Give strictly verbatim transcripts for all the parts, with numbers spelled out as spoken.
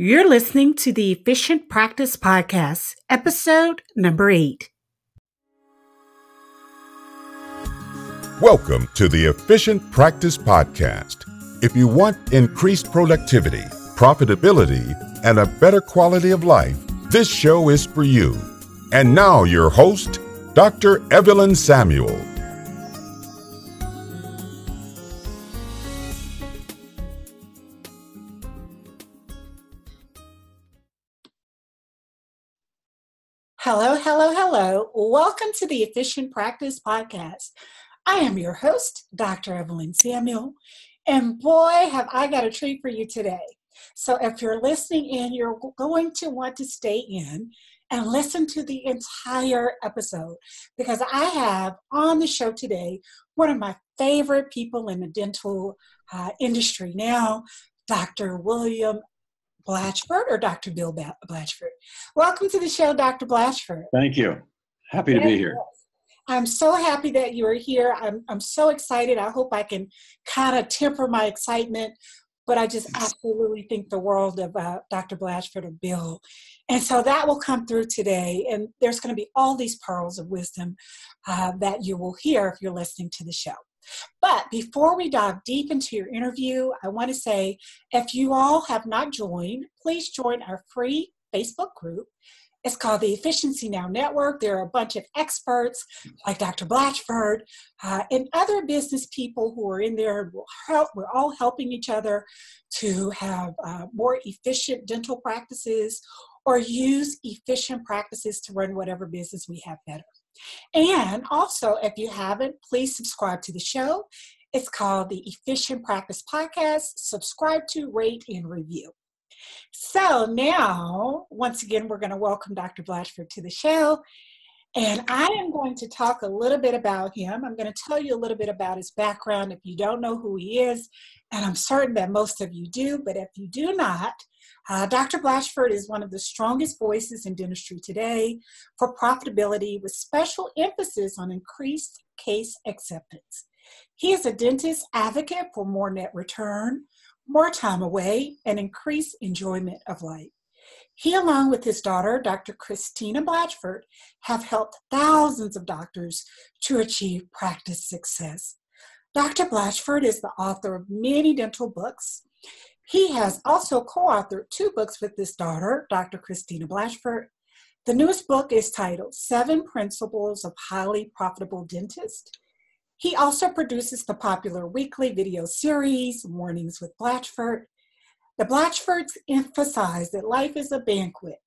You're listening to the Efficient Practice Podcast, episode number eight. Welcome to the Efficient Practice Podcast. If you want increased productivity, profitability, and a better quality of life, this show is for you. And now your host, Doctor Evelyn Samuel. Hello, hello, hello. Welcome to the Efficient Practice Podcast. I am your host, Doctor Evelyn Samuel, and boy, have I got a treat for you today. So if you're listening in, you're going to want to stay in and listen to the entire episode because I have on the show today one of my favorite people in the dental uh, industry now, Doctor William Blatchford or Doctor Bill Blatchford. Welcome to the show, Doctor Blatchford. Thank you. Happy to yes. be here. I'm so happy that you are here. I'm I'm so excited. I hope I can kind of temper my excitement, but I just absolutely think the world of uh, Doctor Blatchford or Bill. And so that will come through today. And there's going to be all these pearls of wisdom uh, that you will hear if you're listening to the show. But before we dive deep into your interview, I want to say, if you all have not joined, please join our free Facebook group. It's called the Efficiency Now Network. There are a bunch of experts like Doctor Blatchford uh, and other business people who are in there. We'll help, we're all helping each other to have uh, more efficient dental practices or use efficient practices to run whatever business we have better. And also, if you haven't, please subscribe to the show. It's called the Efficient Practice Podcast. Subscribe to, rate, and review. So now, once again, we're going to welcome Doctor Blatchford to the show. And I am going to talk a little bit about him. I'm going to tell you a little bit about his background if you don't know who he is. And I'm certain that most of you do. But if you do not, Uh, Doctor Blatchford is one of the strongest voices in dentistry today for profitability with special emphasis on increased case acceptance. He is a dentist advocate for more net return, more time away, and increased enjoyment of life. He, along with his daughter, Doctor Christina Blatchford, have helped thousands of doctors to achieve practice success. Doctor Blatchford is the author of many dental books. He has also co-authored two books with his daughter, Doctor Christina Blatchford. The newest book is titled Seven Principles of Highly Profitable Dentists. He also produces the popular weekly video series, Mornings with Blatchford. The Blatchfords emphasize that life is a banquet,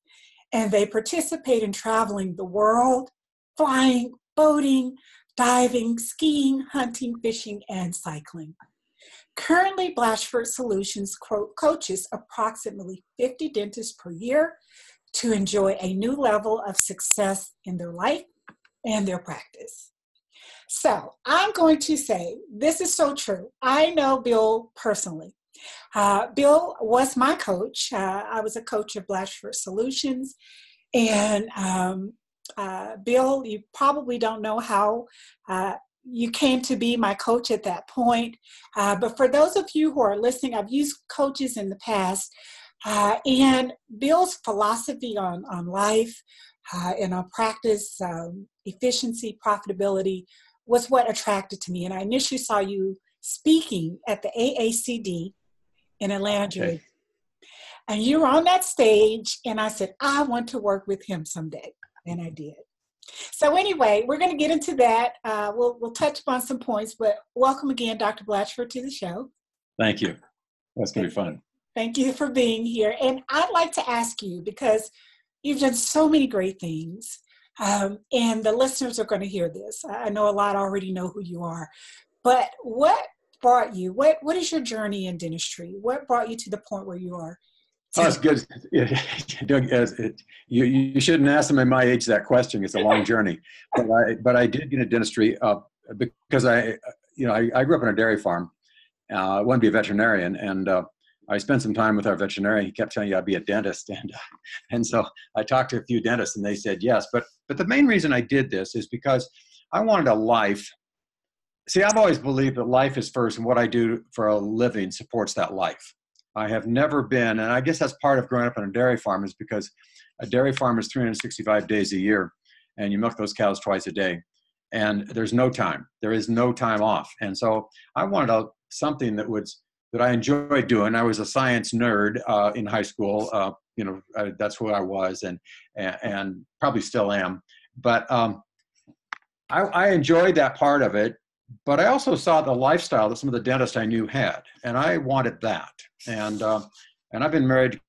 and they participate in traveling the world, flying, boating, diving, skiing, hunting, fishing, and cycling. Currently, Blatchford Solutions coaches approximately fifty dentists per year to enjoy a new level of success in their life and their practice. So I'm going to say, this is so true. I know Bill personally. Uh, Bill was my coach. Uh, I was a coach of Blatchford Solutions. And um, uh, Bill, you probably don't know how uh, you came to be my coach at that point. Uh, but for those of you who are listening, I've used coaches in the past. Uh, and Bill's philosophy on, on life uh, and on practice, um, efficiency, profitability was what attracted to me. And I initially saw you speaking at the A A C D in Atlanta, Georgia. Okay. And you were on that stage. And I said, I want to work with him someday. And I did. So anyway, we're going to get into that. Uh, we'll we'll touch upon some points, but welcome again, Doctor Blatchford, to the show. Thank you. That's going to be fun. Thank you for being here. And I'd like to ask you, because you've done so many great things, um, and the listeners are going to hear this. I know a lot already know who you are, but what brought you, what what is your journey in dentistry? What brought you to the point where you are? Oh, it's good. you, you shouldn't ask them at my age that question. It's a long journey. But I, but I did get into dentistry uh, because I, you know, I, I grew up on a dairy farm. Uh, I wanted to be a veterinarian, and uh, I spent some time with our veterinarian. He kept telling you I'd be a dentist, and uh, and so I talked to a few dentists, and they said yes. But but the main reason I did this is because I wanted a life. See, I've always believed that life is first, and what I do for a living supports that life. I have never been, and I guess that's part of growing up on a dairy farm, is because a dairy farm is three hundred sixty-five days a year, and you milk those cows twice a day, and there's no time. There is no time off. And so I wanted a, something that would that I enjoyed doing. I was a science nerd uh, in high school. Uh, you know, I, that's who I was, and and, and probably still am. But um, I, I enjoyed that part of it. But I also saw the lifestyle that some of the dentists I knew had, and I wanted that. And uh, and I've been married to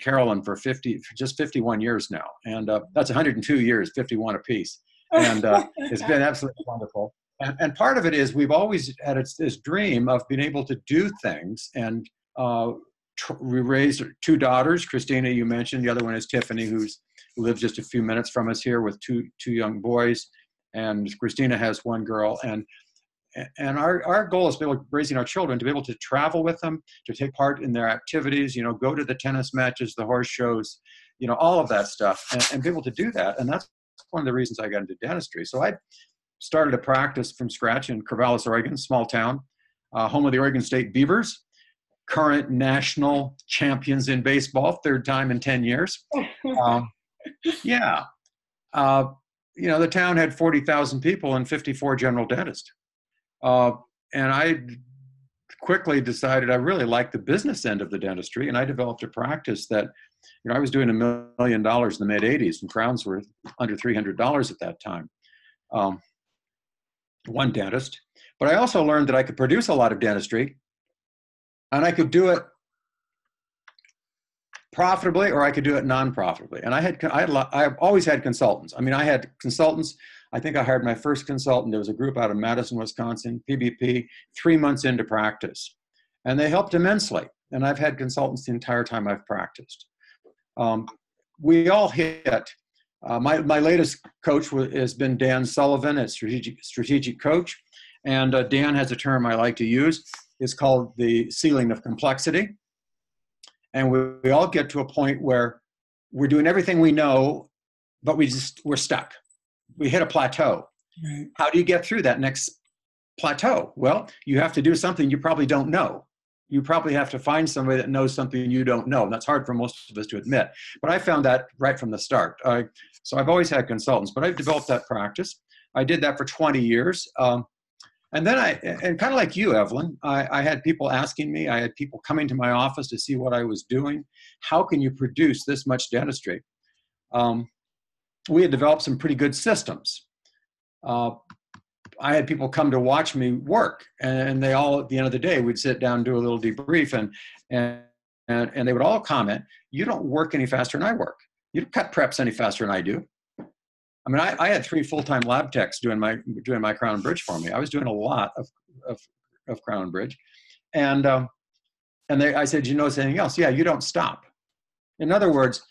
Carolyn for fifty, for just fifty-one years now, and uh, that's one hundred two years, fifty-one apiece, and uh, it's been absolutely wonderful. And, and part of it is we've always had this dream of being able to do things. And uh, tr- we raised two daughters, Christina, you mentioned. The other one is Tiffany, who's lives just a few minutes from us here with two two young boys, and Christina has one girl. And And our, our goal is to be able, raising our children to be able to travel with them, to take part in their activities, you know, go to the tennis matches, the horse shows, you know, all of that stuff, and, and be able to do that. And that's one of the reasons I got into dentistry. So I started a practice from scratch in Corvallis, Oregon, small town, uh, home of the Oregon State Beavers, current national champions in baseball, third time in ten years. Um, yeah. Uh, you know, the town had forty thousand people and fifty-four general dentists. Uh, and I quickly decided I really liked the business end of the dentistry, and I developed a practice that, you know, I was doing a million dollars in the mid eighties, and crowns were under three hundred dollars at that time. Um, one dentist. But I also learned that I could produce a lot of dentistry, and I could do it profitably, or I could do it non-profitably. And I had, I had, I've always had consultants. I mean, I had consultants. I think I hired my first consultant. There was a group out of Madison, Wisconsin, P B P, three months into practice. And they helped immensely. And I've had consultants the entire time I've practiced. Um, we all hit. Uh, my, my latest coach w- has been Dan Sullivan, a strategic, strategic coach. And uh, Dan has a term I like to use. It's called the ceiling of complexity. And we, we all get to a point where we're doing everything we know, but we just, we're stuck. We hit a plateau. Right. How do you get through that next plateau? Well, you have to do something you probably don't know. You probably have to find somebody that knows something you don't know. And that's hard for most of us to admit. But I found that right from the start. I, so I've always had consultants, but I've developed that practice. I did that for twenty years. Um, and then I, and kind of like you, Evelyn, I, I had people asking me, I had people coming to my office to see what I was doing. How can you produce this much dentistry? Um, We had developed some pretty good systems. Uh, I had people come to watch me work, and they all, at the end of the day, we'd sit down and do a little debrief, and and and they would all comment, you don't work any faster than I work. You don't cut preps any faster than I do. I mean, I, I had three full-time lab techs doing my doing my crown and bridge for me. I was doing a lot of of, of crown and bridge. And, um, and they, I said, you notice anything else? Yeah, you don't stop. In other words,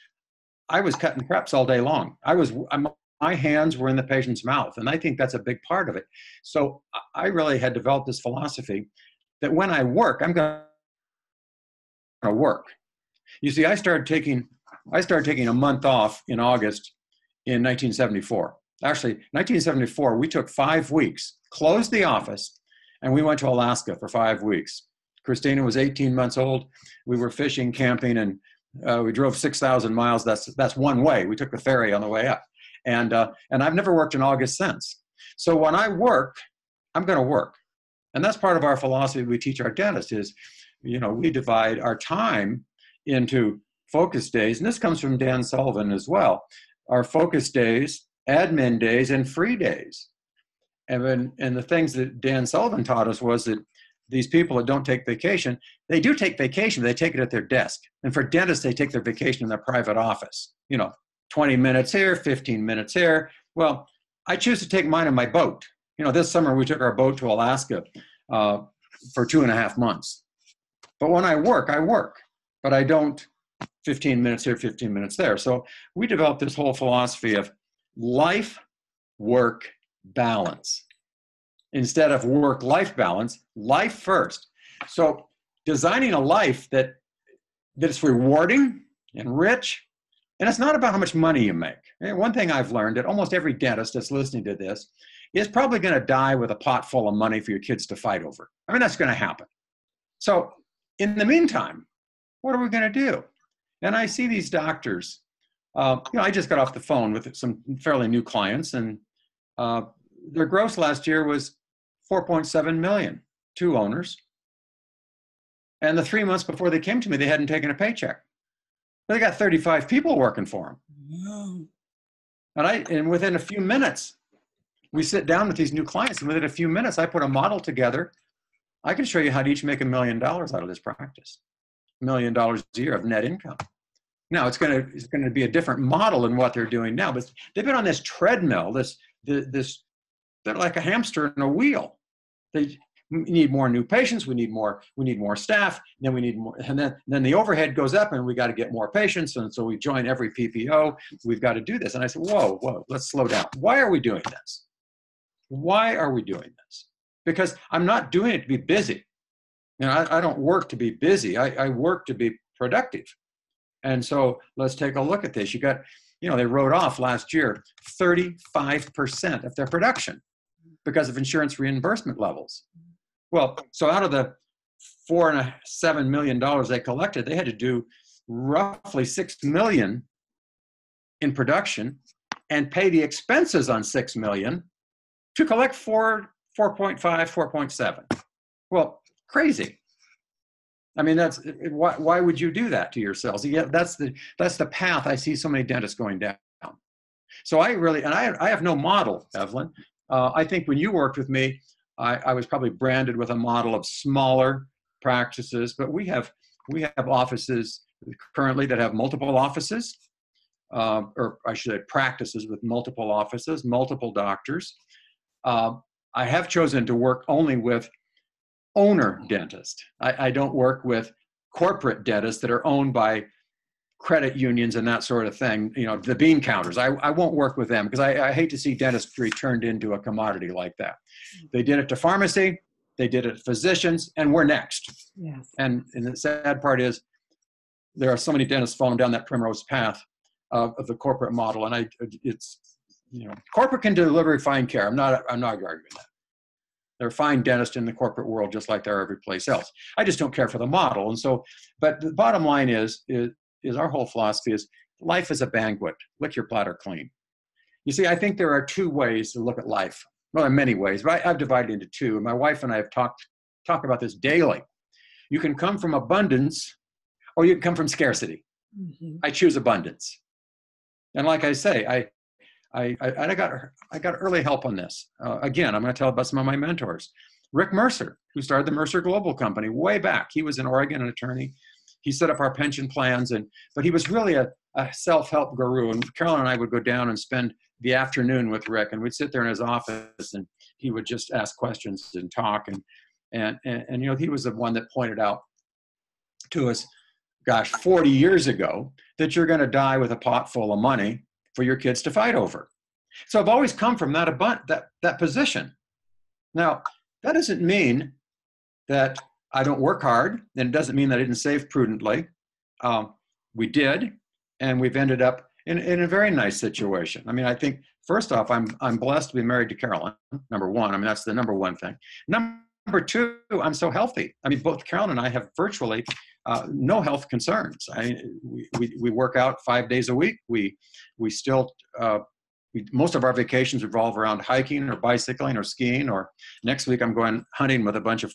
I was cutting preps all day long. I was, my hands were in the patient's mouth, and I think that's a big part of it. So I really had developed this philosophy that when I work, I'm going to work. You see, I started taking, I started taking a month off in August in nineteen seventy-four. Actually, nineteen seventy-four, we took five weeks, closed the office, and we went to Alaska for five weeks. Christina was eighteen months old. We were fishing, camping, and Uh, we drove six thousand miles. That's that's one way. We took the ferry on the way up. And uh, and I've never worked in August since. So when I work, I'm going to work. And that's part of our philosophy we teach our dentists is, you know, we divide our time into focus days. And this comes from Dan Sullivan as well. Our focus days, admin days, and free days. And, when, and the things that Dan Sullivan taught us was that these people that don't take vacation, they do take vacation, they take it at their desk. And for dentists, they take their vacation in their private office. You know, twenty minutes here, fifteen minutes here. Well, I choose to take mine on my boat. You know, this summer we took our boat to Alaska uh, for two and a half months. But when I work, I work. But I don't fifteen minutes here, fifteen minutes there. So we developed this whole philosophy of life, work, balance. Instead of work-life balance, life first. So designing a life that that's rewarding and rich, and it's not about how much money you make. And one thing I've learned that almost every dentist that's listening to this is probably gonna die with a pot full of money for your kids to fight over. I mean, that's gonna happen. So in the meantime, what are we going to do? And I see these doctors. Uh, you know, I just got off the phone with some fairly new clients, and uh, their gross last year was four point seven million, two owners. And the three months before they came to me, they hadn't taken a paycheck. They got thirty-five people working for them. And I, and within a few minutes, we sit down with these new clients, and within a few minutes, I put a model together. I can show you how to each make a million dollars out of this practice, a million dollars a year of net income. Now, it's going to, it's going to be a different model than what they're doing now, but they've been on this treadmill, this, this, they're like a hamster in a wheel. They need more new patients. We need more, we need more staff. And then we need more, and then, then the overhead goes up, and we got to get more patients. And so we join every P P O. We've got to do this. And I said, whoa, whoa, let's slow down. Why are we doing this? Why are we doing this? Because I'm not doing it to be busy. You know, I, I don't work to be busy. I, I work to be productive. And so let's take a look at this. You got, you know, they wrote off last year thirty-five percent of their production because of insurance reimbursement levels. Well, so out of the four and a seven million dollars they collected, they had to do roughly six million in production and pay the expenses on six million to collect four, four point five, four point seven. Well, crazy. I mean, that's why, why would you do that to yourselves? Yeah, that's the that's the path I see so many dentists going down. So I really, and I I have no model, Evelyn. Uh, I think when you worked with me, I, I was probably branded with a model of smaller practices, but we have we have offices currently that have multiple offices, uh, or I should say practices with multiple offices, multiple doctors. Uh, I have chosen to work only with owner dentists. I, I don't work with corporate dentists that are owned by credit unions and that sort of thing, you know, the bean counters. I, I won't work with them because I, I hate to see dentistry turned into a commodity like that. They did it to pharmacy, they did it to physicians, and we're next. Yes. And, and the sad part is there are so many dentists falling down that primrose path of, of the corporate model, and I, it's, you know, corporate can deliver fine care. I'm not, I'm not arguing that. There are fine dentists in the corporate world just like there are every place else. I just don't care for the model. And so, but the bottom line is, is, is our whole philosophy is life is a banquet. Lick your platter clean. You see, I think there are two ways to look at life. Well, there are many ways, but I, I've divided into two. And my wife and I have talked, talked about this daily. You can come from abundance or you can come from scarcity. Mm-hmm. I choose abundance. And like I say, I, I, I, I got I got early help on this. Uh, again, I'm going to tell about some of my mentors. Rick Mercer, who started the Mercer Global Company way back. He was in Oregon, an attorney. He set up our pension plans, and but he was really a, a self-help guru. And Carolyn and I would go down and spend the afternoon with Rick, and we'd sit there in his office, and he would just ask questions and talk. And and and, and you know, he was the one that pointed out to us, gosh, forty years ago, that you're going to die with a pot full of money for your kids to fight over. So I've always come from that abun- that that position. Now, that doesn't mean that I don't work hard, and it doesn't mean that I didn't save prudently. Um, we did, and we've ended up in, in a very nice situation. I mean, I think, first off, I'm, I'm blessed to be married to Carolyn, number one. I mean, that's the number one thing. Number two, I'm so healthy. I mean, both Carolyn and I have virtually Uh, no health concerns. I, we, we, we work out five days a week. We, we still, uh, we, most of our vacations revolve around hiking or bicycling or skiing, or next week I'm going hunting with a bunch of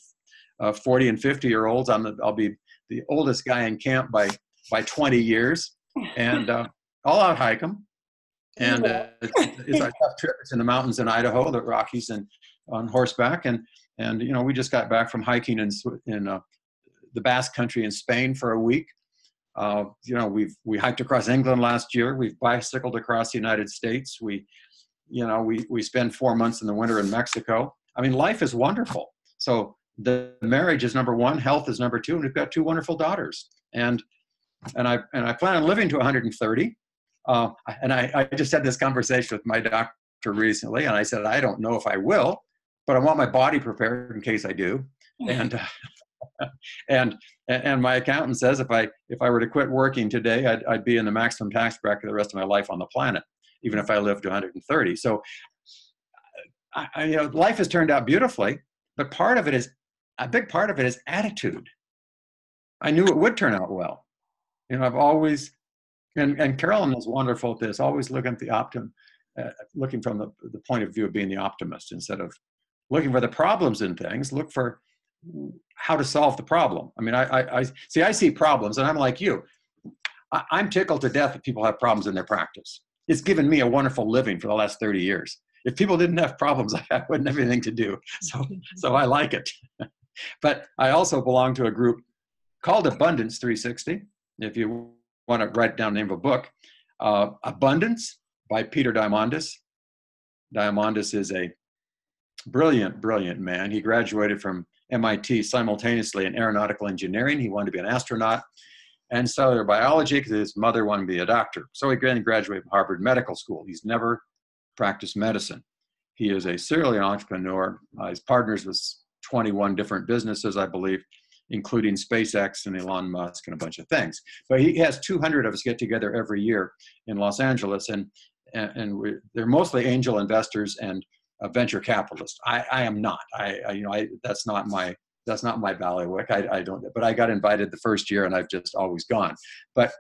uh, forty and fifty year olds. I'm the, I'll be the oldest guy in camp by, by twenty years, and uh, I'll out hike them. And uh, it's, it's our tough trip. It's in the mountains in Idaho, the Rockies, and on horseback. And, and, you know, we just got back from hiking in, in, uh, the Basque Country in Spain for a week. Uh, you know, we've we hiked across England last year. We've bicycled across the United States. We, you know, we we spend four months in the winter in Mexico. I mean, life is wonderful. So the marriage is number one, health is number two, and we've got two wonderful daughters. And and I and I plan on living to one hundred thirty. Uh, and I, I just had this conversation with my doctor recently, and I said, I don't know if I will, but I want my body prepared in case I do. And uh, and and my accountant says if I if I were to quit working today, I'd, I'd be in the maximum tax bracket the rest of my life on the planet, even if I lived to one hundred thirty. So, I, I, you know, life has turned out beautifully, but part of it is a big part of it is attitude. I knew it would turn out well. You know, I've always, and, and Carolyn is wonderful at this, always looking at the optim, uh, looking from the, the point of view of being the optimist instead of looking for the problems in things, look for how to solve the problem. I mean, I, I, I see, I see problems and I'm like you. I, I'm tickled to death if people have problems in their practice. It's given me a wonderful living for the last thirty years. If people didn't have problems, I wouldn't have anything to do. So, so I like it. But I also belong to a group called Abundance three sixty. If you want to write down the name of a book, uh, Abundance by Peter Diamandis. Diamandis is a brilliant, brilliant man. He graduated from M I T simultaneously in aeronautical engineering. He wanted to be an astronaut and cellular biology because his mother wanted to be a doctor. So he then graduated from Harvard Medical School. He's never practiced medicine. He is a serial entrepreneur. Uh, his partners with twenty-one different businesses, I believe, including SpaceX and Elon Musk and a bunch of things. But he has two hundred of us get together every year in Los Angeles, and, and, and we, they're mostly angel investors and uh, venture capitalists. I, I am not. I, I you know I that's not my that's not my bailiwick. I, I don't. But I got invited the first year, and I've just always gone. But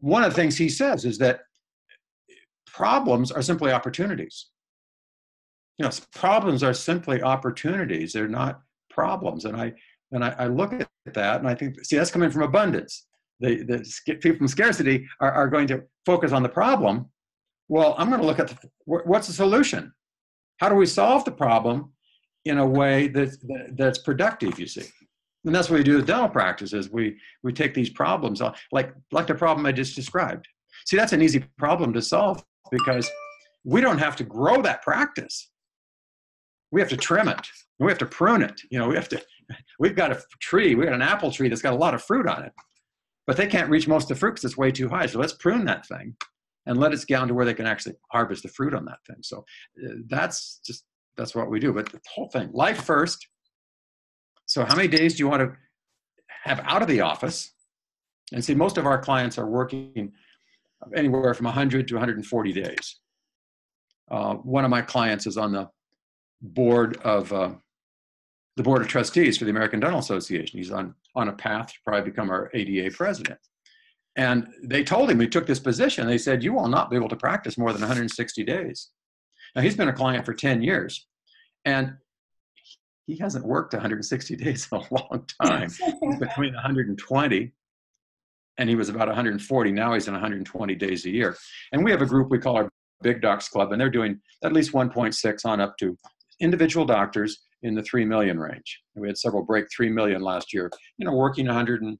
one of the things he says is that problems are simply opportunities. You know, problems are simply opportunities. They're not problems, and I. And I, I look at that and I think, see, that's coming from abundance. The, the people from scarcity are, are going to focus on the problem. Well, I'm going to look at the, what's the solution? How do we solve the problem in a way that, that, that's productive, you see? And that's what we do with dental practices. We, we take these problems, like, like the problem I just described. See, that's an easy problem to solve because we don't have to grow that practice. We have to trim it. And we have to prune it. You know, we have to, we've got a tree, we've got an apple tree that's got a lot of fruit on it, but they can't reach most of the fruit because it's way too high. So let's prune that thing and let it down to where they can actually harvest the fruit on that thing. So uh, that's just, that's what we do. But the whole thing, life first. So how many days do you want to have out of the office? And see, most of our clients are working anywhere from one hundred to one hundred forty days. Uh, one of my clients is on the board of, uh, the board of trustees for the American Dental Association. He's on, on a path to probably become our A D A president. And they told him, he took this position, they said, you will not be able to practice more than one hundred sixty days. Now he's been a client for ten years and he hasn't worked one hundred sixty days in a long time. He's between one hundred twenty and he was about one hundred forty. Now he's in one hundred twenty days a year. And we have a group we call our Big Docs Club, and they're doing at least one point six on up to individual doctors in the three million range. And we had several break three million last year, you know, working one hundred, one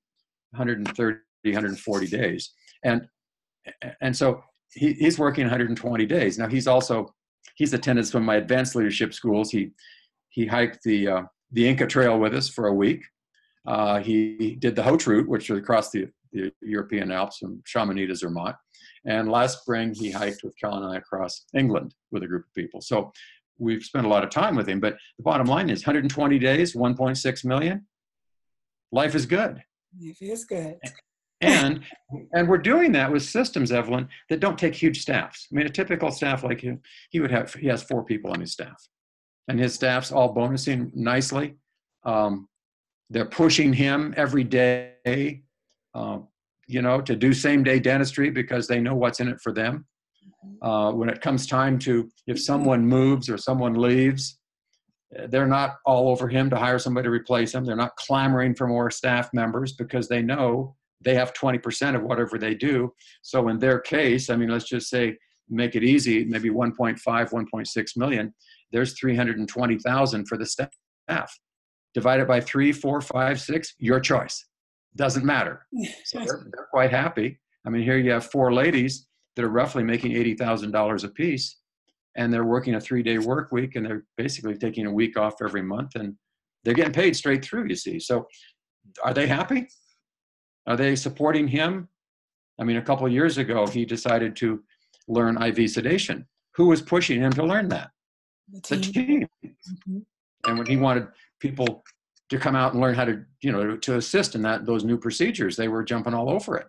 hundred thirty, one hundred forty days. And, and so he, he's working one hundred twenty days. Now he's also, he's attended some of my advanced leadership schools. He, he hiked the, uh, the Inca Trail with us for a week. Uh, he did the Haute Route, which is across the, the European Alps from Chamonix to Zermatt. And last spring he hiked with Carolyn and I across England with a group of people. So we've spent a lot of time with him, but the bottom line is one hundred twenty days, one point six million. Life is good. Life is good. And, and we're doing that with systems, Evelyn, that don't take huge staffs. I mean, a typical staff like him, he would have, he has four people on his staff and his staff's all bonusing nicely. Um, they're pushing him every day, uh, you know, to do same day dentistry because they know what's in it for them. Uh, when it comes time to, if someone moves or someone leaves, they're not all over him to hire somebody to replace him. They're not clamoring for more staff members because they know they have twenty percent of whatever they do. So in their case, I mean, let's just say, make it easy, maybe one point five, one point six million, there's three hundred twenty thousand for the staff. Divide it by three, four, five, six, your choice. Doesn't matter. So they're, they're quite happy. I mean, here you have four ladies that are roughly making eighty thousand dollars a piece, and they're working a three-day work week, and they're basically taking a week off every month, and they're getting paid straight through, you see. So are they happy? Are they supporting him? I mean, a couple of years ago, he decided to learn I V sedation. Who was pushing him to learn that? The team. The team. Mm-hmm. And when he wanted people to come out and learn how to, you know, to assist in that those new procedures, they were jumping all over it.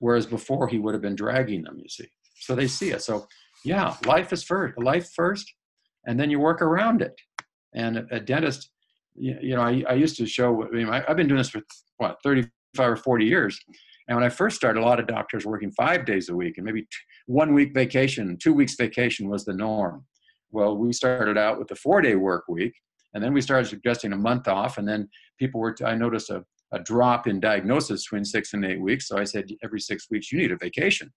Whereas before he would have been dragging them, you see. So they see it. So yeah, life is first, life first, and then you work around it. And a, a dentist, you, you know, I, I used to show, I mean, I, I've been doing this for what, thirty-five or forty years. And when I first started, a lot of doctors were working five days a week, and maybe one week vacation, two weeks vacation was the norm. Well, we started out with a four-day work week, and then we started suggesting a month off, and then people were, I noticed a, a drop in diagnosis between six and eight weeks, so I said, every six weeks, you need a vacation.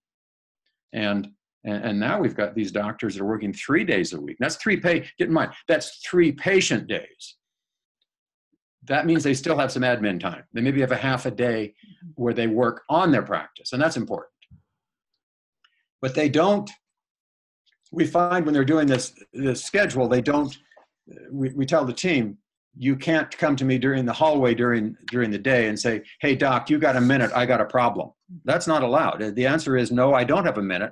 And And now we've got these doctors that are working three days a week. That's three, pa- get in mind, that's three patient days. That means they still have some admin time. They maybe have a half a day where they work on their practice, and that's important. But they don't, we find when they're doing this, this schedule, they don't, we, we tell the team, you can't come to me during the hallway during, during the day and say, hey, doc, you got a minute, I got a problem. That's not allowed. The answer is no, I don't have a minute.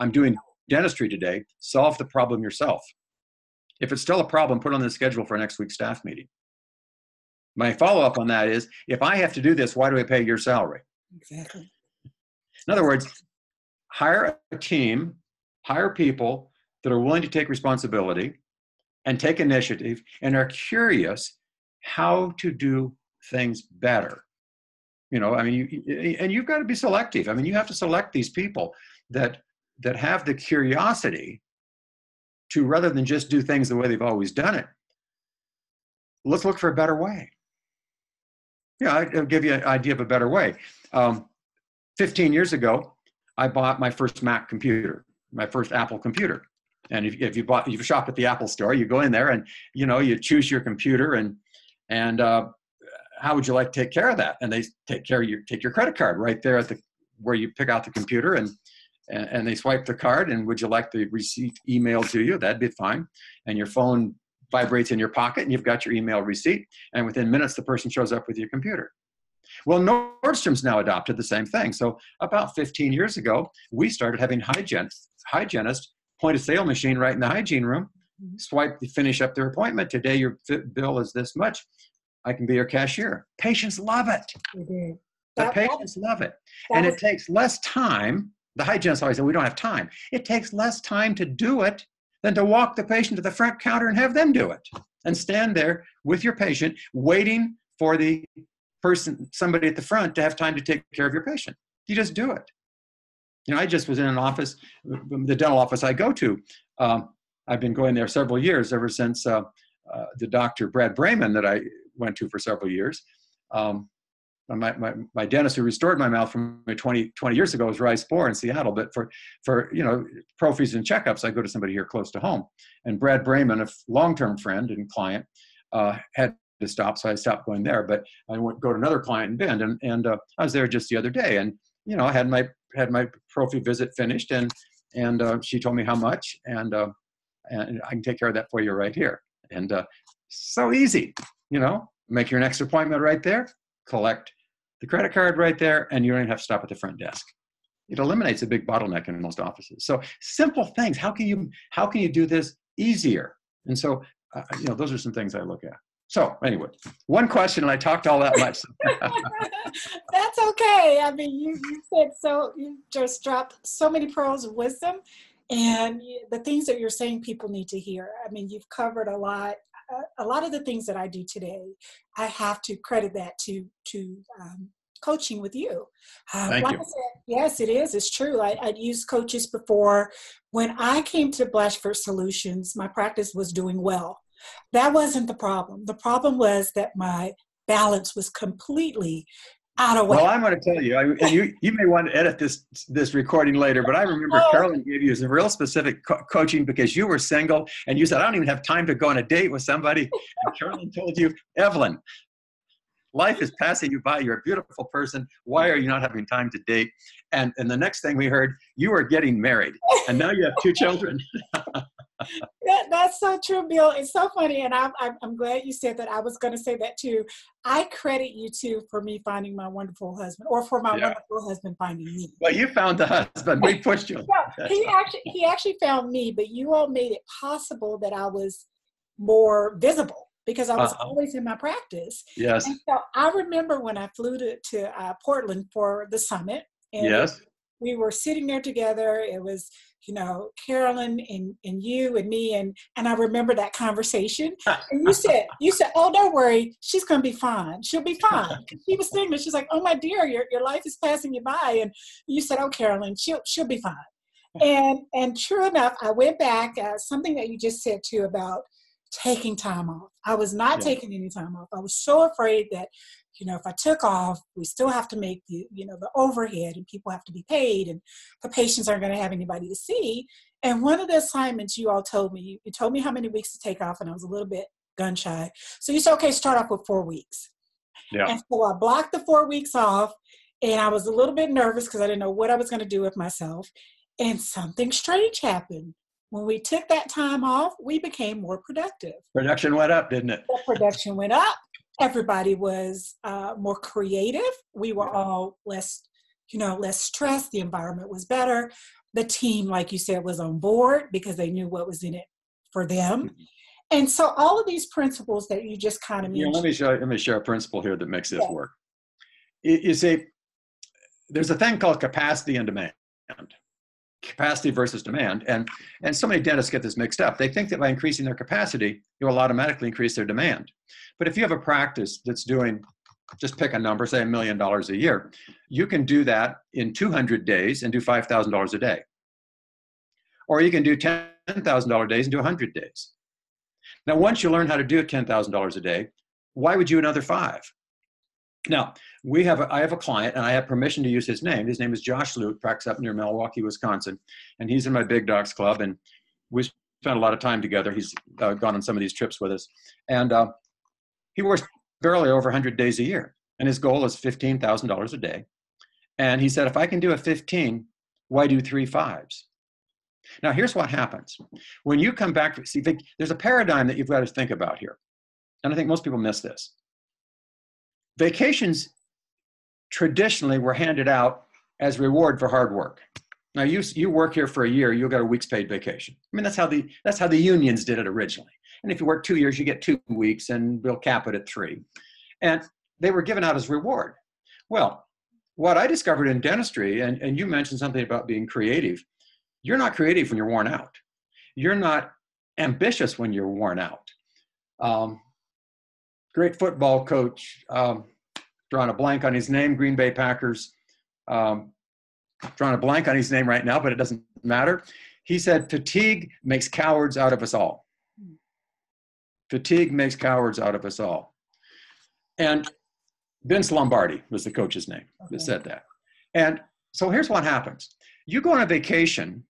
I'm doing dentistry today, solve the problem yourself. If it's still a problem, put it on the schedule for next week's staff meeting. My follow-up on that is, if I have to do this, why do I pay your salary? Exactly. In other words, hire a team, hire people that are willing to take responsibility and take initiative and are curious how to do things better. You know, I mean, you, and you've got to be selective. I mean, you have to select these people that that have the curiosity to, rather than just do things the way they've always done it, let's look for a better way. Yeah, I'll give you an idea of a better way. Um, fifteen years ago, I bought my first Mac computer, my first Apple computer. And if, if you bought, you've shopped at the Apple store, you go in there and, you know, you choose your computer and, and uh, how would you like to take care of that? And they take care of your, take your credit card right there at the, where you pick out the computer and, and they swipe the card, and would you like the receipt emailed to you? That'd be fine. And your phone vibrates in your pocket, and you've got your email receipt. And within minutes, the person shows up with your computer. Well, Nordstrom's now adopted the same thing. So about fifteen years ago, we started having hygienists, hygienists point a sale machine right in the hygiene room, swipe to finish up their appointment. Today, your bill is this much. I can be your cashier. Patients love it. Mm-hmm. The that, patients love it. And was- it takes less time. The hygienist always said, we don't have time. It takes less time to do it than to walk the patient to the front counter and have them do it and stand there with your patient waiting for the person, somebody at the front, to have time to take care of your patient. You just do it. You know, I just was in an office, the dental office I go to. Um, I've been going there several years, ever since uh, uh, the doctor, Brad Brayman, that I went to for several years. Um, My, my, my dentist who restored my mouth from twenty, twenty years ago was Rice Bohr in Seattle. But for, for, you know, pro fees and checkups, I go to somebody here close to home. And Brad Brayman, a long-term friend and client, uh, had to stop, so I stopped going there. But I went go to another client in Bend, and, and uh, I was there just the other day. And, you know, I had my had my pro fee visit finished, and, and uh, she told me how much, and, uh, and I can take care of that for you right here. And uh, so easy, you know, make your next appointment right there. Collect the credit card right there, and you don't even have to stop at the front desk. It eliminates a big bottleneck in most offices. So simple things. How can you how can you do this easier? And so, uh, you know, those are some things I look at. So anyway, one question, and I talked all that much. That's okay. I mean, you you said so. You just dropped so many pearls of wisdom, and you, the things that you're saying, people need to hear. I mean, you've covered a lot. A lot of the things that I do today, I have to credit that to to um, coaching with you. Uh, Thank like you. I said, yes, it is. It's true. I, I'd used coaches before. When I came to Blatchford Solutions, my practice was doing well. That wasn't the problem. The problem was that my balance was completely out of whack. Well, I'm going to tell you, I, and you, you may want to edit this this recording later, but I remember oh. Carolyn gave you some real specific co- coaching because you were single, and you said, I don't even have time to go on a date with somebody. And Carolyn told you, Evelyn, life is passing you by. You're a beautiful person. Why are you not having time to date? And, and the next thing we heard, you were getting married, and now you have two children. that, that's so true, Bill. It's so funny, and I'm, I'm, I'm glad you said that. I was going to say that too. I credit you too for me finding my wonderful husband, or for my yeah. wonderful husband finding me. Well, you found the husband. We pushed you. No, he actually he actually found me, but you all made it possible that I was more visible because I was uh-huh. always in my practice. Yes. And so I remember when I flew to to uh, Portland for the summit. And yes. we were sitting there together. It was, you know, Carolyn and, and you and me. And, and I remember that conversation. And you said, you said, oh, don't worry. She's going to be fine. She'll be fine. She was thinking, she's like, oh, my dear, your, your life is passing you by. And you said, oh, Carolyn, she'll, she'll be fine. And, and true enough, I went back, uh, something that you just said too about taking time off. I was not yeah. taking any time off. I was so afraid that, you know, if I took off, we still have to make the, you know, the overhead and people have to be paid and the patients aren't going to have anybody to see. And one of the assignments you all told me, you told me how many weeks to take off, and I was a little bit gun shy. So you said, okay, start off with four weeks. Yeah. And so I blocked the four weeks off, and I was a little bit nervous because I didn't know what I was going to do with myself. And something strange happened. When we took that time off, we became more productive. Production went up, didn't it? The production went up. Everybody was uh, more creative. We were all less, you know, less stressed. The environment was better. The team, like you said, was on board because they knew what was in it for them. And so all of these principles that you just kind of mentioned. Yeah, let me show, let me share a principle here that makes this yeah. work. You, you see, there's a thing called capacity and demand. Capacity versus demand. And, and so many dentists get this mixed up. They think that by increasing their capacity, you will automatically increase their demand. But if you have a practice that's doing, just pick a number, say a million dollars a year, you can do that in two hundred days and do five thousand dollars a day. Or you can do ten thousand dollars days and do one hundred days. Now, once you learn how to do ten thousand dollars a day, why would you another five? Now, we have a, I have a client, and I have permission to use his name. His name is Josh Luke, practices up near Milwaukee, Wisconsin, and he's in my Big Docs Club, and we spent a lot of time together. He's uh, gone on some of these trips with us, and uh, he works barely over one hundred days a year, and his goal is fifteen thousand dollars a day, and he said, if I can do a fifteen, why do three fives? Now, here's what happens. When you come back, to, see, think, there's a paradigm that you've got to think about here, and I think most people miss this. Vacations traditionally were handed out as reward for hard work. Now, you, you work here for a year, you'll get a week's paid vacation. I mean, that's how, the, that's how the unions did it originally. And if you work two years, you get two weeks, and we'll cap it at three. And they were given out as reward. Well, what I discovered in dentistry, and, and you mentioned something about being creative, you're not creative when you're worn out. You're not ambitious when you're worn out. Um, Great football coach, um, drawing a blank on his name, Green Bay Packers, um, drawing a blank on his name right now, but it doesn't matter. He said, fatigue makes cowards out of us all. Fatigue makes cowards out of us all. And Vince Lombardi was the coach's name okay. that said that. And so here's what happens. You go on a vacation,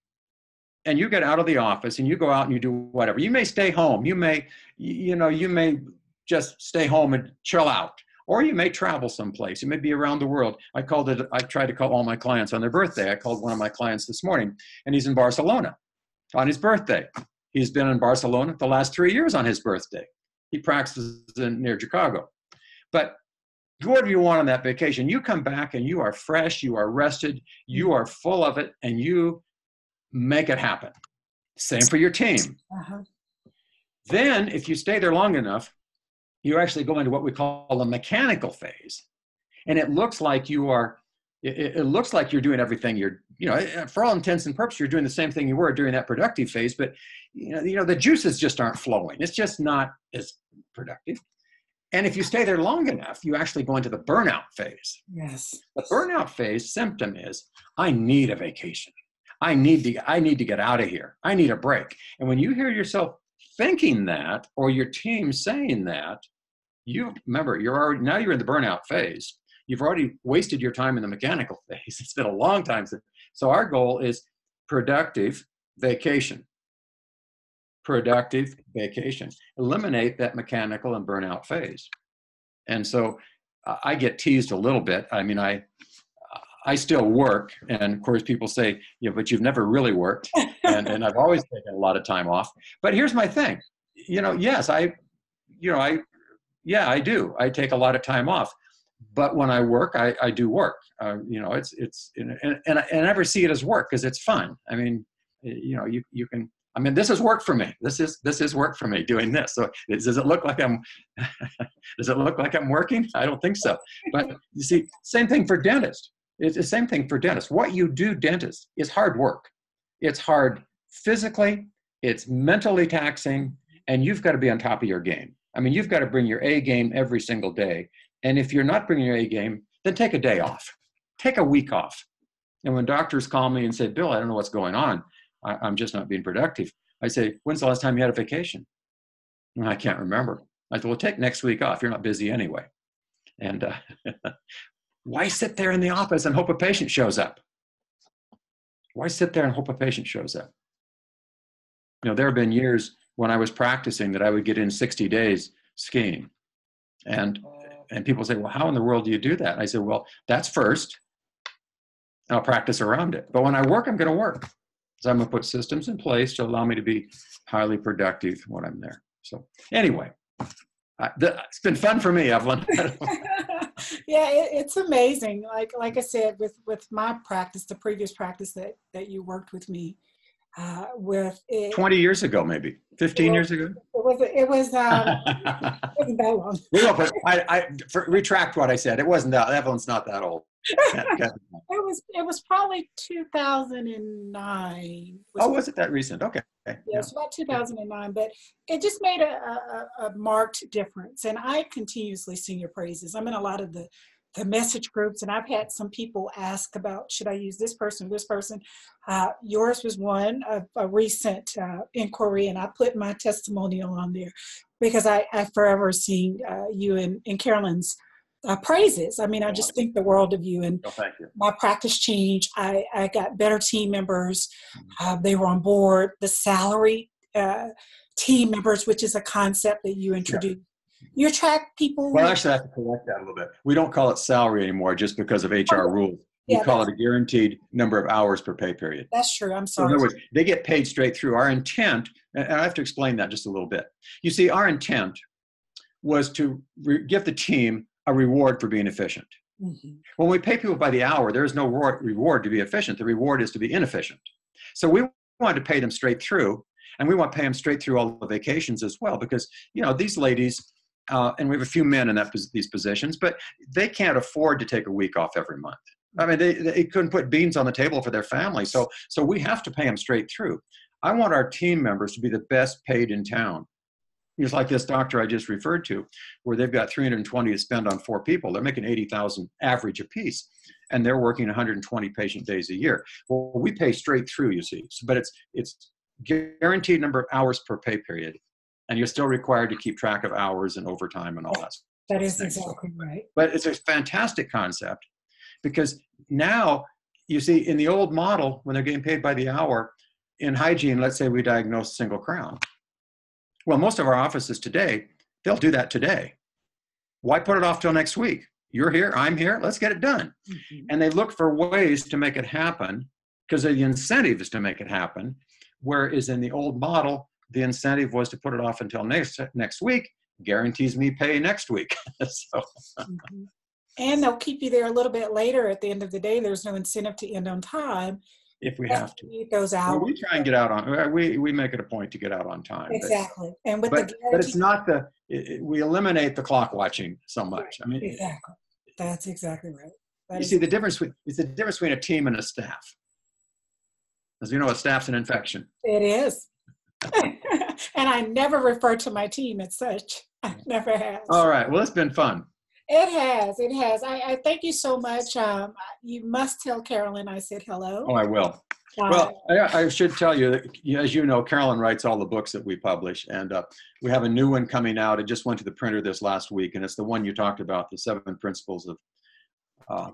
and you get out of the office, and you go out and you do whatever. You may stay home. You may, you know, you may... just stay home and chill out. Or you may travel someplace. You may be around the world. I called it, I tried to call all my clients on their birthday. I called one of my clients this morning, and he's in Barcelona on his birthday. He's been in Barcelona the last three years on his birthday. He practices in, near Chicago. But do whatever you want on that vacation. You come back and you are fresh, you are rested, you are full of it, and you make it happen. Same for your team. Uh-huh. Then if you stay there long enough, you actually go into what we call a mechanical phase. And it looks like you are, it, it looks like you're doing everything you're, you know, for all intents and purposes, you're doing the same thing you were during that productive phase, but you know, you know, the juices just aren't flowing. It's just not as productive. And if you stay there long enough, you actually go into the burnout phase. Yes. The burnout phase symptom is, I need a vacation. I need to, I need to get out of here. I need a break. And when you hear yourself thinking that, or your team saying that, you remember, you're already, now you're in the burnout phase. You've already wasted your time in the mechanical phase. It's been a long time since. So our goal is productive vacation. Productive vacation. Eliminate that mechanical and burnout phase. And so uh, I get teased a little bit. I mean, I I still work. And of course, people say, yeah, but you've never really worked. And, and I've always taken a lot of time off. But here's my thing. You know, yes, I, you know, I, Yeah, I do. I take a lot of time off, but when I work, I, I do work. Uh, you know, it's it's and and I, and I never see it as work because it's fun. I mean, you know, you you can. I mean, this is work for me. This is this is work for me doing this. So it, does it look like I'm? Does it look like I'm working? I don't think so. But you see, same thing for dentists. It's the same thing for dentists. What you do, dentists, is hard work. It's hard physically, it's mentally taxing, and you've got to be on top of your game. I mean, you've got to bring your A game every single day. And if you're not bringing your A game, then take a day off. Take a week off. And when doctors call me and say, Bill, I don't know what's going on. I, I'm just not being productive. I say, when's the last time you had a vacation? And I can't remember. I said, well, take next week off. You're not busy anyway. And uh, why sit there in the office and hope a patient shows up? Why sit there and hope a patient shows up? You know, there have been years when I was practicing that I would get in sixty days skiing. And, and people say, well, how in the world do you do that? I said, well, that's first. I'll practice around it. But when I work, I'm going to work. So I'm going to put systems in place to allow me to be highly productive when I'm there. So anyway, I, the, it's been fun for me, Evelyn. Yeah, it, it's amazing. Like like I said, with, with my practice, the previous practice that, that you worked with me uh, with. It, twenty years ago, maybe. fifteen years ago? It was, it was, um, it wasn't that long. No, but I, I for, retract what I said. It wasn't that, Evelyn's not that old. it was it was probably two thousand nine. Was oh, was it that recent? Okay. Yeah, yeah. It's about two thousand nine, but it just made a, a, a marked difference. And I continuously sing your praises. I'm in a lot of the, the message groups, and I've had some people ask about, should I use this person, this person? Uh, yours was one, a, a recent uh, inquiry, and I put my testimonial on there because I, I forever seen uh, you and, and Carolyn's Uh, praises. I mean, I just think the world of you, and oh, thank you. My practice changed. I, I got better team members. Uh, they were on board. The salary uh, team members, which is a concept that you introduced. Yeah. You attract people. Well, actually, I have to correct that a little bit. We don't call it salary anymore just because of H R rules. We yeah, call it a guaranteed number of hours per pay period. That's true. I'm sorry. So in other words, they get paid straight through. Our intent, and I have to explain that just a little bit. You see, our intent was to re- give the team a reward for being efficient. Mm-hmm. When we pay people by the hour, there is no reward to be efficient. The reward is to be inefficient. So we wanted to pay them straight through, and we want to pay them straight through all the vacations as well, because, you know, these ladies, uh, and we have a few men in that these positions, but they can't afford to take a week off every month. I mean, they, they couldn't put beans on the table for their family, so so we have to pay them straight through. I want our team members to be the best paid in town. It's like this doctor I just referred to, where they've got three hundred twenty to spend on four people. They're making eighty thousand average apiece, and they're working one hundred twenty patient days a year. Well, we pay straight through, you see. So, but it's it's guaranteed number of hours per pay period, and you're still required to keep track of hours and overtime and all that. That is exactly right. But it's a fantastic concept, because now, you see, in the old model, when they're getting paid by the hour, in hygiene, let's say we diagnose a single crown. Well, most of our offices today, they'll do that today. Why put it off till next week? You're here, I'm here, let's get it done. Mm-hmm. And they look for ways to make it happen, because the incentive is to make it happen, whereas in the old model, the incentive was to put it off until next next week, guarantees me pay next week. So. Mm-hmm. And they'll keep you there a little bit later. At the end of the day, there's no incentive to end on time. If we have to, it goes out. Well, we try and get out on. We we make it a point to get out on time. Exactly, but, and with but, the but it's not the it, we eliminate the clock watching so much. Right. I mean, exactly. That's exactly right. That you see the difference. It's the difference between a team and a staff. As you know, a staff's an infection. It is, and I never refer to my team as such. I never have. All right. Well, it's been fun. It has. It has. I, I thank you so much. Um, you must tell Carolyn I said hello. Oh, I will. Bye. Well, I, I should tell you that, as you know, Carolyn writes all the books that we publish, and uh, we have a new one coming out. It just went to the printer this last week, and it's the one you talked about, the Seven Principles of uh,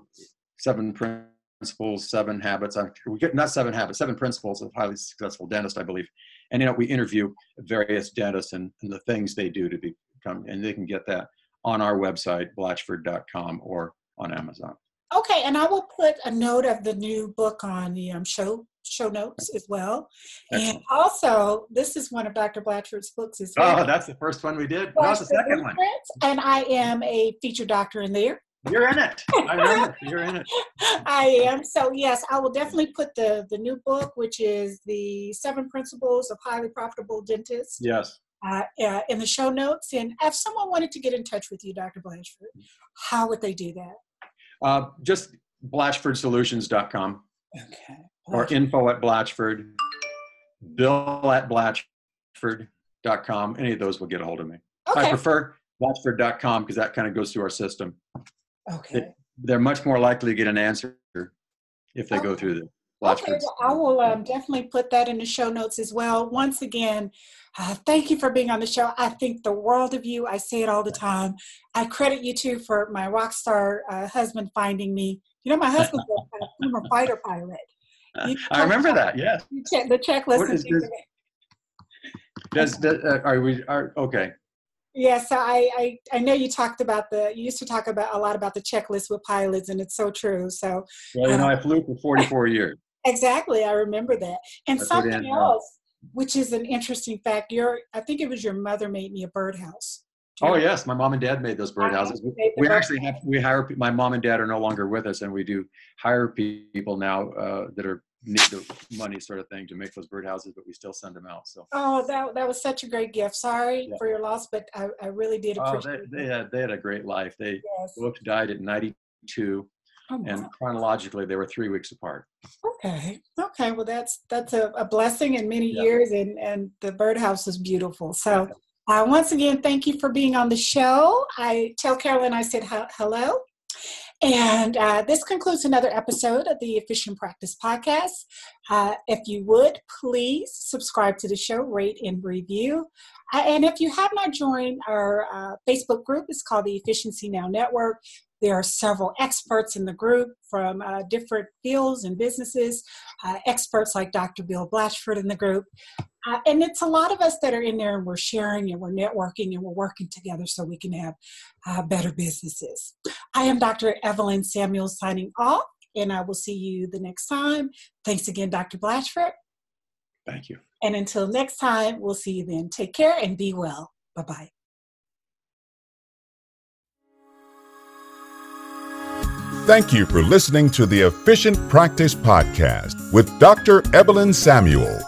Seven Principles, Seven Habits. I'm, we get not Seven Habits, Seven Principles of Highly Successful Dentists, I believe. And you know, we interview various dentists and, and the things they do to become, and they can get that on our website, blatchford dot com, or on Amazon. Okay, and I will put a note of the new book on the um, show show notes as well. Excellent. And also, this is one of Doctor Blatchford's books as well. Oh, that's the first one we did. No, that's the second one. And I am a featured doctor in there. You're in it. I'm in it. You're in it. I am. So, yes, I will definitely put the, the new book, which is the Seven Principles of Highly Profitable Dentists. Yes. Uh, uh, in the show notes. And if someone wanted to get in touch with you, Doctor Blatchford, how would they do that? Uh, just Blatchford Solutions dot com, okay. Or info at Blatchford, bill at Blatchford dot com. Any of those will get a hold of me. Okay. I prefer Blatchford dot com because that kind of goes through our system. Okay. It, they're much more likely to get an answer if they okay. go through the Blatchford. Okay, well, I will um, definitely put that in the show notes as well. Once again, uh, thank you for being on the show. I think the world of you. I say it all the time. I credit you too for my rock star uh, husband finding me. You know, my husband was a former fighter pilot. You I remember check, that. Yes. You check the checklist. Does, does uh, are we are okay? Yes, yeah, so I, I I know you talked about the you used to talk about a lot about the checklist with pilots, and it's so true. So well, you um, know, I flew for forty-four years. Exactly, I remember that. And That's something else, which is an interesting fact. Your I think it was your mother made me a birdhouse. Oh yes, my mom and dad made those birdhouses. We actually have we hire my mom and dad are no longer with us, and we do hire people now uh, that are need the money sort of thing to make those birdhouses, but we still send them out. So oh, that that was such a great gift. Sorry yeah. for your loss, but I, I really did appreciate. Oh, they, they had they had a great life. They yes. both died at ninety-two, oh, and wow. chronologically they were three weeks apart. Okay, okay. Well, that's that's a, a blessing in many yeah. years, and and the birdhouse was beautiful. So. Yeah. Uh, once again, thank you for being on the show. I tell Carolyn I said hello. And uh, this concludes another episode of the Efficient Practice Podcast. Uh, if you would, please subscribe to the show, rate and review. Uh, and if you have not joined our uh, Facebook group, it's called the Efficiency Now Network. There are several experts in the group from uh, different fields and businesses, uh, experts like Doctor Bill Blatchford in the group. Uh, and it's a lot of us that are in there, and we're sharing and we're networking and we're working together so we can have uh, better businesses. I am Doctor Evelyn Samuel signing off, and I will see you the next time. Thanks again, Doctor Blatchford. Thank you. And until next time, we'll see you then. Take care and be well. Bye-bye. Thank you for listening to the Efficient Practice Podcast with Doctor Evelyn Samuel.